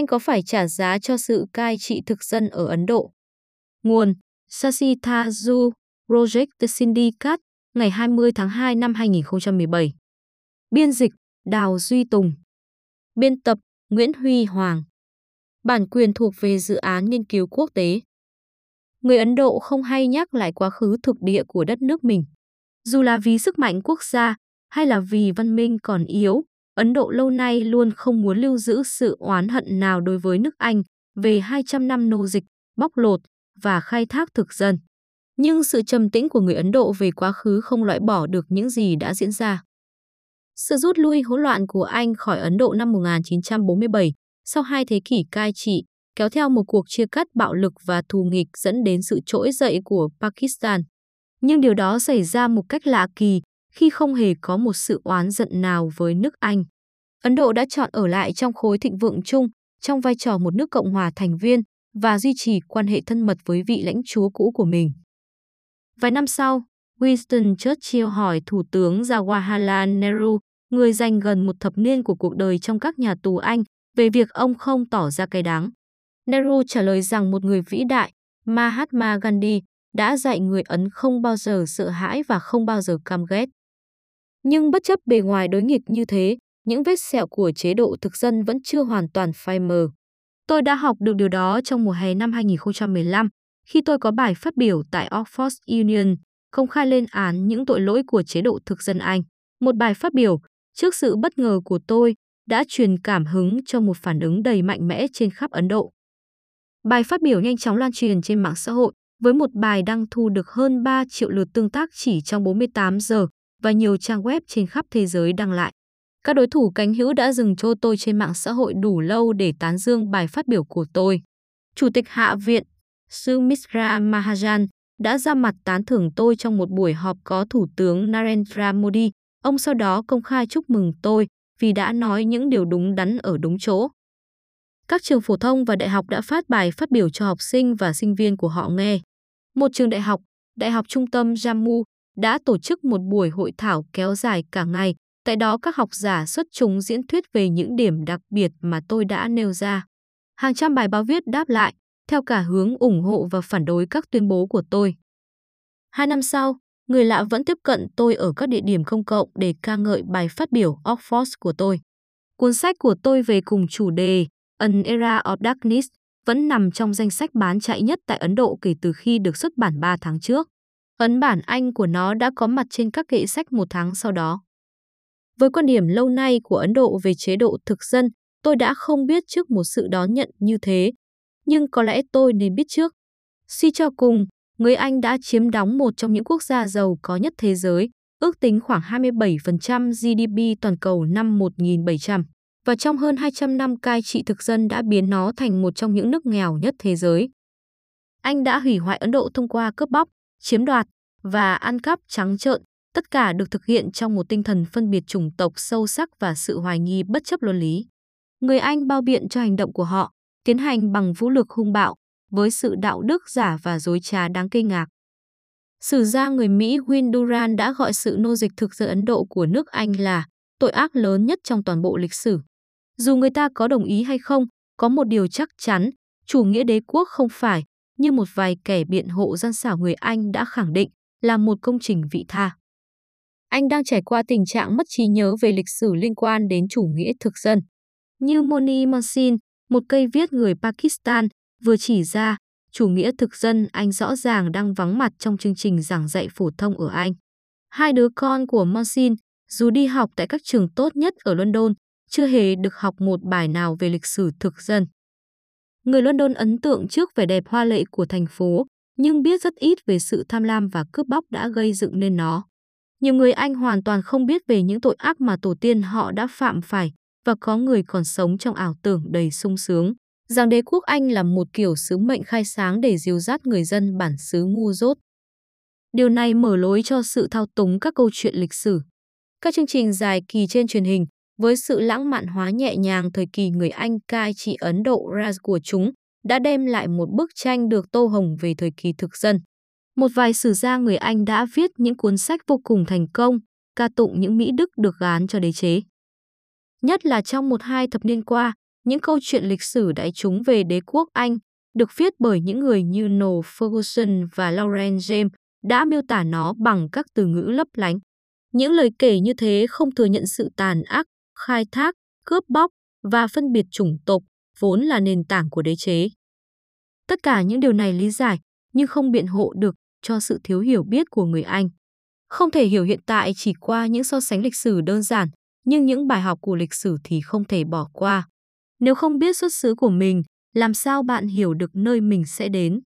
Anh có phải trả giá cho sự cai trị thực dân ở Ấn Độ? Nguồn: Sashita Zoo Project Syndicate, ngày 20 tháng 2 năm 2017. Biên dịch: Đào Duy Tùng. Biên tập: Nguyễn Huy Hoàng. Bản quyền thuộc về dự án nghiên cứu quốc tế. Người Ấn Độ không hay nhắc lại quá khứ thực địa của đất nước mình. Dù là vì sức mạnh quốc gia hay là vì văn minh còn yếu, Ấn Độ lâu nay luôn không muốn lưu giữ sự oán hận nào đối với nước Anh về 200 năm nô dịch, bóc lột và khai thác thực dân. Nhưng sự trầm tĩnh của người Ấn Độ về quá khứ không loại bỏ được những gì đã diễn ra. Sự rút lui hỗn loạn của Anh khỏi Ấn Độ năm 1947, sau 2 thế kỷ cai trị, kéo theo một cuộc chia cắt bạo lực và thù nghịch dẫn đến sự trỗi dậy của Pakistan. Nhưng điều đó xảy ra một cách lạ kỳ khi không hề có một sự oán giận nào với nước Anh. Ấn Độ đã chọn ở lại trong khối thịnh vượng chung, trong vai trò một nước cộng hòa thành viên và duy trì quan hệ thân mật với vị lãnh chúa cũ của mình. Vài năm sau, Winston Churchill hỏi Thủ tướng Jawaharlal Nehru, người dành gần 1 thập niên của cuộc đời trong các nhà tù Anh, về việc ông không tỏ ra cay đắng. Nehru trả lời rằng một người vĩ đại, Mahatma Gandhi, đã dạy người Ấn không bao giờ sợ hãi và không bao giờ căm ghét. Nhưng bất chấp bề ngoài đối nghịch như thế, những vết sẹo của chế độ thực dân vẫn chưa hoàn toàn phai mờ. Tôi đã học được điều đó trong mùa hè năm 2015, khi tôi có bài phát biểu tại Oxford Union, công khai lên án những tội lỗi của chế độ thực dân Anh. Một bài phát biểu, trước sự bất ngờ của tôi, đã truyền cảm hứng cho một phản ứng đầy mạnh mẽ trên khắp Ấn Độ. Bài phát biểu nhanh chóng lan truyền trên mạng xã hội, với một bài đăng thu được hơn 3 triệu lượt tương tác chỉ trong 48 giờ và nhiều trang web trên khắp thế giới đăng lại. Các đối thủ cánh hữu đã dừng trôi tôi trên mạng xã hội đủ lâu để tán dương bài phát biểu của tôi. Chủ tịch Hạ viện, sư Mishra Mahajan, đã ra mặt tán thưởng tôi trong một buổi họp có Thủ tướng Narendra Modi. Ông sau đó công khai chúc mừng tôi vì đã nói những điều đúng đắn ở đúng chỗ. Các trường phổ thông và đại học đã phát bài phát biểu cho học sinh và sinh viên của họ nghe. Một trường Đại học Trung tâm Jammu, đã tổ chức một buổi hội thảo kéo dài cả ngày. Tại đó các học giả xuất chúng diễn thuyết về những điểm đặc biệt mà tôi đã nêu ra. Hàng trăm bài báo viết đáp lại, theo cả hướng ủng hộ và phản đối các tuyên bố của tôi. 2 năm sau, người lạ vẫn tiếp cận tôi ở các địa điểm công cộng để ca ngợi bài phát biểu Oxford của tôi. Cuốn sách của tôi về cùng chủ đề An Era of Darkness vẫn nằm trong danh sách bán chạy nhất tại Ấn Độ kể từ khi được xuất bản 3 tháng trước. Ấn bản Anh của nó đã có mặt trên các kệ sách 1 tháng sau đó. Với quan điểm lâu nay của Ấn Độ về chế độ thực dân, tôi đã không biết trước một sự đón nhận như thế. Nhưng có lẽ tôi nên biết trước. Suy cho cùng, người Anh đã chiếm đóng một trong những quốc gia giàu có nhất thế giới, ước tính khoảng 27% GDP toàn cầu năm 1700. Và trong hơn 200 năm cai trị thực dân đã biến nó thành một trong những nước nghèo nhất thế giới. Anh đã hủy hoại Ấn Độ thông qua cướp bóc, chiếm đoạt và ăn cắp trắng trợn, tất cả được thực hiện trong một tinh thần phân biệt chủng tộc sâu sắc và sự hoài nghi bất chấp luân lý. Người Anh bao biện cho hành động của họ, tiến hành bằng vũ lực hung bạo, với sự đạo đức giả và dối trá đáng kinh ngạc. Sử gia người Mỹ Win Durant đã gọi sự nô dịch thực dân Ấn Độ của nước Anh là tội ác lớn nhất trong toàn bộ lịch sử. Dù người ta có đồng ý hay không, có một điều chắc chắn, chủ nghĩa đế quốc không phải, như một vài kẻ biện hộ gian xảo người Anh đã khẳng định, là một công trình vị tha. Anh đang trải qua tình trạng mất trí nhớ về lịch sử liên quan đến chủ nghĩa thực dân. Như Moni Monsin, một cây viết người Pakistan, vừa chỉ ra, chủ nghĩa thực dân Anh rõ ràng đang vắng mặt trong chương trình giảng dạy phổ thông ở Anh. 2 đứa con của Monsin, dù đi học tại các trường tốt nhất ở London, chưa hề được học một bài nào về lịch sử thực dân. Người London ấn tượng trước vẻ đẹp hoa lệ của thành phố, nhưng biết rất ít về sự tham lam và cướp bóc đã gây dựng nên nó. Nhiều người Anh hoàn toàn không biết về những tội ác mà tổ tiên họ đã phạm phải, và có người còn sống trong ảo tưởng đầy sung sướng rằng đế quốc Anh là một kiểu sứ mệnh khai sáng để dìu dắt người dân bản xứ ngu dốt. Điều này mở lối cho sự thao túng các câu chuyện lịch sử. Các chương trình dài kỳ trên truyền hình, với sự lãng mạn hóa nhẹ nhàng thời kỳ người Anh cai trị Ấn Độ ra của chúng, đã đem lại một bức tranh được tô hồng về thời kỳ thực dân. Một vài sử gia người Anh đã viết những cuốn sách vô cùng thành công, ca tụng những mỹ đức được gán cho đế chế. Nhất là trong 1-2 thập niên qua, những câu chuyện lịch sử đại chúng về đế quốc Anh được viết bởi những người như Noel Ferguson và Lawrence James đã miêu tả nó bằng các từ ngữ lấp lánh. Những lời kể như thế không thừa nhận sự tàn ác, khai thác, cướp bóc và phân biệt chủng tộc vốn là nền tảng của đế chế. Tất cả những điều này lý giải nhưng không biện hộ được cho sự thiếu hiểu biết của người Anh. Không thể hiểu hiện tại chỉ qua những so sánh lịch sử đơn giản, nhưng những bài học của lịch sử thì không thể bỏ qua. Nếu không biết xuất xứ của mình, làm sao bạn hiểu được nơi mình sẽ đến?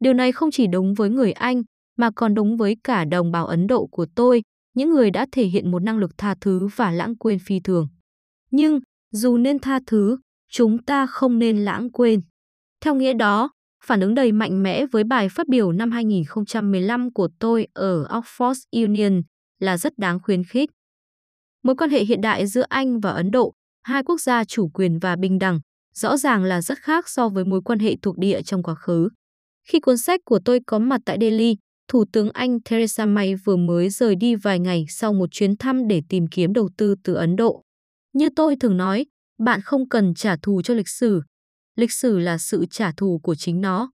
Điều này không chỉ đúng với người Anh, mà còn đúng với cả đồng bào Ấn Độ của tôi, những người đã thể hiện một năng lực tha thứ và lãng quên phi thường. Nhưng, dù nên tha thứ, chúng ta không nên lãng quên. Theo nghĩa đó, phản ứng đầy mạnh mẽ với bài phát biểu năm 2015 của tôi ở Oxford Union là rất đáng khuyến khích. Mối quan hệ hiện đại giữa Anh và Ấn Độ, hai quốc gia chủ quyền và bình đẳng, rõ ràng là rất khác so với mối quan hệ thuộc địa trong quá khứ. Khi cuốn sách của tôi có mặt tại Delhi, Thủ tướng Anh Theresa May vừa mới rời đi vài ngày sau một chuyến thăm để tìm kiếm đầu tư từ Ấn Độ. Như tôi thường nói, bạn không cần trả thù cho lịch sử. Lịch sử là sự trả thù của chính nó.